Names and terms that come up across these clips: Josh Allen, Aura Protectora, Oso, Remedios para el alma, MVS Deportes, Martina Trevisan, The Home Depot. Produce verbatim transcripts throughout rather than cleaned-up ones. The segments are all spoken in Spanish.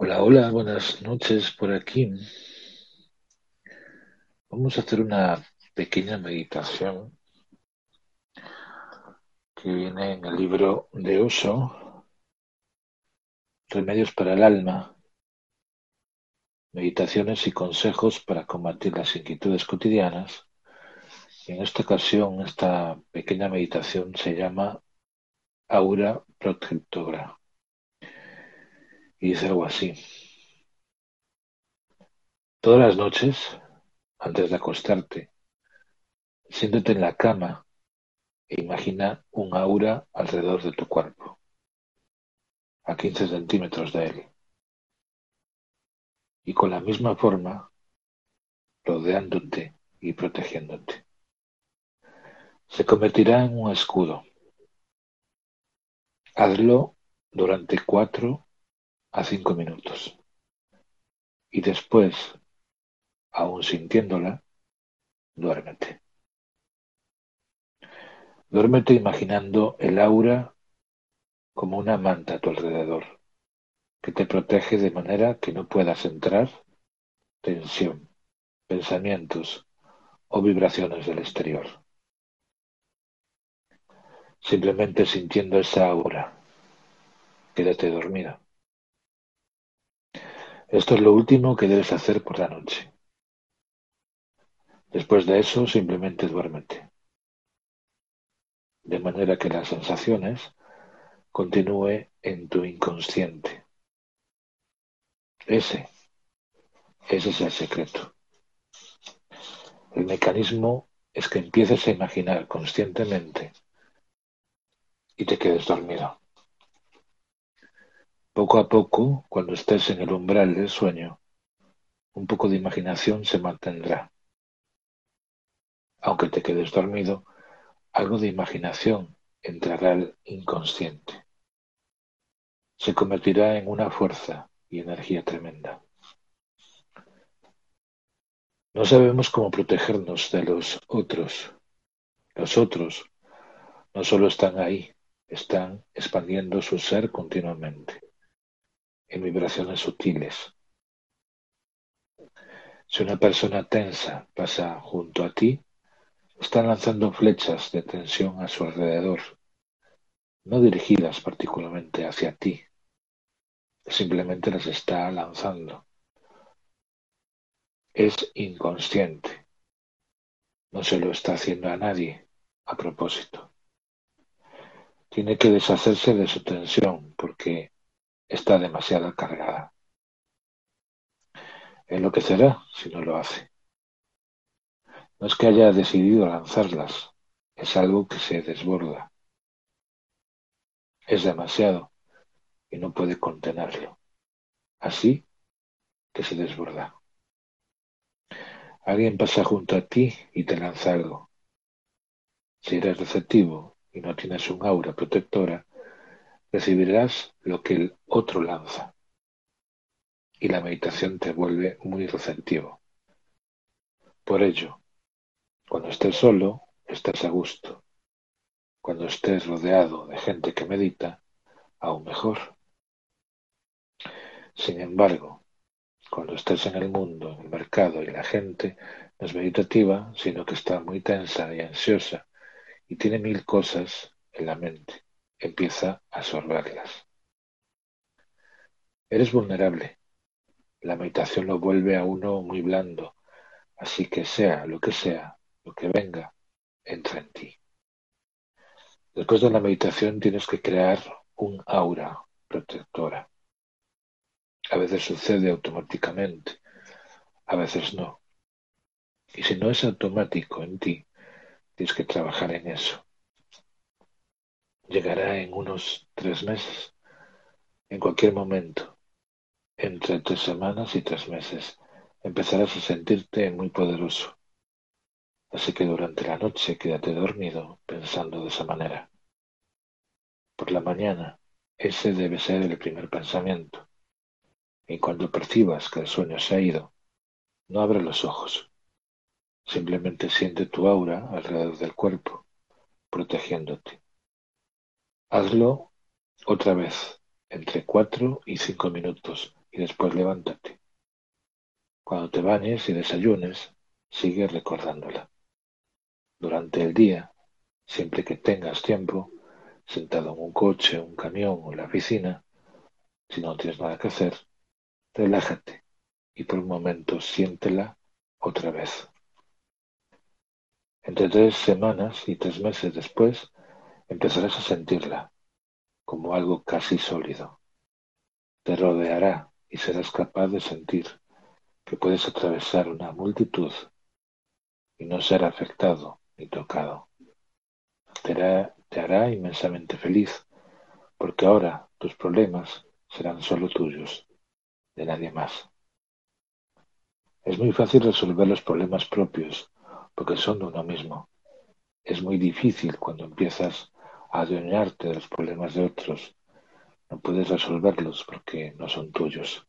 Hola, hola, buenas noches por aquí. Vamos a hacer una pequeña meditación que viene en el libro de Oso, Remedios para el alma, meditaciones y consejos para combatir las inquietudes cotidianas. Y en esta ocasión, esta pequeña meditación se llama Aura Protectora. Y dice algo así. Todas las noches, antes de acostarte, siéntate en la cama e imagina un aura alrededor de tu cuerpo, a quince centímetros de él. Y con la misma forma, rodeándote y protegiéndote. Se convertirá en un escudo. Hazlo durante cuatro a cinco minutos y después, aún sintiéndola, duérmete. Duérmete imaginando el aura como una manta a tu alrededor que te protege de manera que no puedas entrar tensión, pensamientos o vibraciones del exterior. Simplemente sintiendo esa aura, quédate dormido. Esto es lo último que debes hacer por la noche. Después de eso, simplemente duérmete, de manera que las sensaciones continúen en tu inconsciente. Ese, ese es el secreto. El mecanismo es que empieces a imaginar conscientemente y te quedes dormido. Poco a poco, cuando estés en el umbral del sueño, un poco de imaginación se mantendrá. Aunque te quedes dormido, algo de imaginación entrará al inconsciente. Se convertirá en una fuerza y energía tremenda. No sabemos cómo protegernos de los otros. Los otros no solo están ahí, están expandiendo su ser continuamente, en vibraciones sutiles. Si una persona tensa pasa junto a ti, están lanzando flechas de tensión a su alrededor, no dirigidas particularmente hacia ti, simplemente las está lanzando. Es inconsciente, no se lo está haciendo a nadie a propósito. Tiene que deshacerse de su tensión porque está demasiado cargada. Enloquecerá si no lo hace. No es que haya decidido lanzarlas, es algo que se desborda. Es demasiado y no puede contenerlo. Así que se desborda. Alguien pasa junto a ti y te lanza algo. Si eres receptivo y no tienes un aura protectora, recibirás lo que el otro lanza y la meditación te vuelve muy receptivo. Por ello, cuando estés solo, estás a gusto. Cuando estés rodeado de gente que medita, aún mejor. Sin embargo, cuando estés en el mundo, en el mercado y la gente no es meditativa, sino que está muy tensa y ansiosa y tiene mil cosas en la mente, empieza a absorberlas. Eres vulnerable. La meditación lo vuelve a uno muy blando, así que sea lo que sea, lo que venga, entra en ti. Después de la meditación tienes que crear un aura protectora. A veces sucede automáticamente, a veces no. Y si no es automático en ti, tienes que trabajar en eso. Llegará en unos tres meses. En cualquier momento, entre tres semanas y tres meses, empezarás a sentirte muy poderoso. Así que durante la noche quédate dormido pensando de esa manera. Por la mañana, ese debe ser el primer pensamiento. Y cuando percibas que el sueño se ha ido, no abras los ojos. Simplemente siente tu aura alrededor del cuerpo, protegiéndote. Hazlo otra vez, entre cuatro y cinco minutos, y después levántate. Cuando te bañes y desayunes, sigue recordándola. Durante el día, siempre que tengas tiempo, sentado en un coche, un camión o la oficina, si no tienes nada que hacer, relájate y por un momento siéntela otra vez. Entre tres semanas y tres meses después, empezarás a sentirla como algo casi sólido. Te rodeará y serás capaz de sentir que puedes atravesar una multitud y no ser afectado ni tocado. Te hará, te hará inmensamente feliz, porque ahora tus problemas serán solo tuyos, de nadie más. Es muy fácil resolver los problemas propios, porque son de uno mismo. Es muy difícil cuando empiezas a adueñarte de los problemas de otros. No puedes resolverlos porque no son tuyos.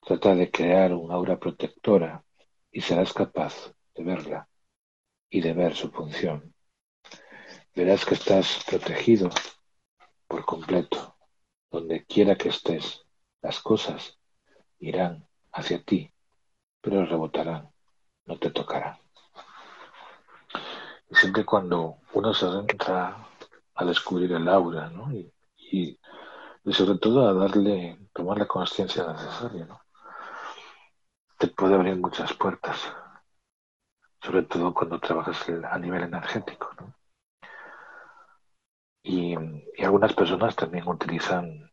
Trata de crear una aura protectora y serás capaz de verla y de ver su función. Verás que estás protegido por completo. Donde quiera que estés, las cosas irán hacia ti, pero rebotarán, no te tocarán. Y siempre cuando uno se adentra a descubrir el aura, ¿no? y, y, y sobre todo a darle, tomar la conciencia necesaria, ¿no? Te puede abrir muchas puertas, sobre todo cuando trabajas a nivel energético, ¿no? Y, y algunas personas también utilizan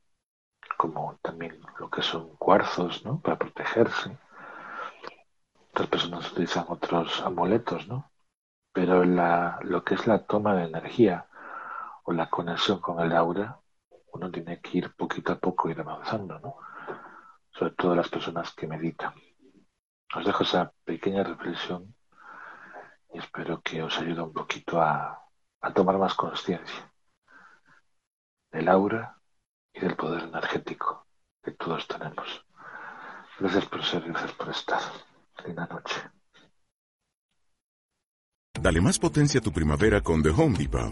como también lo que son cuarzos, ¿no? Para protegerse. Otras personas utilizan otros amuletos, ¿no? Pero la, lo que es la toma de energía o la conexión con el aura, uno tiene que ir poquito a poco, ir avanzando, ¿no? Sobre todo las personas que meditan. Os dejo esa pequeña reflexión y espero que os ayude un poquito a, a tomar más conciencia del aura y del poder energético que todos tenemos. Gracias por ser, gracias por estar. Linda noche. Dale más potencia a tu primavera con The Home Depot.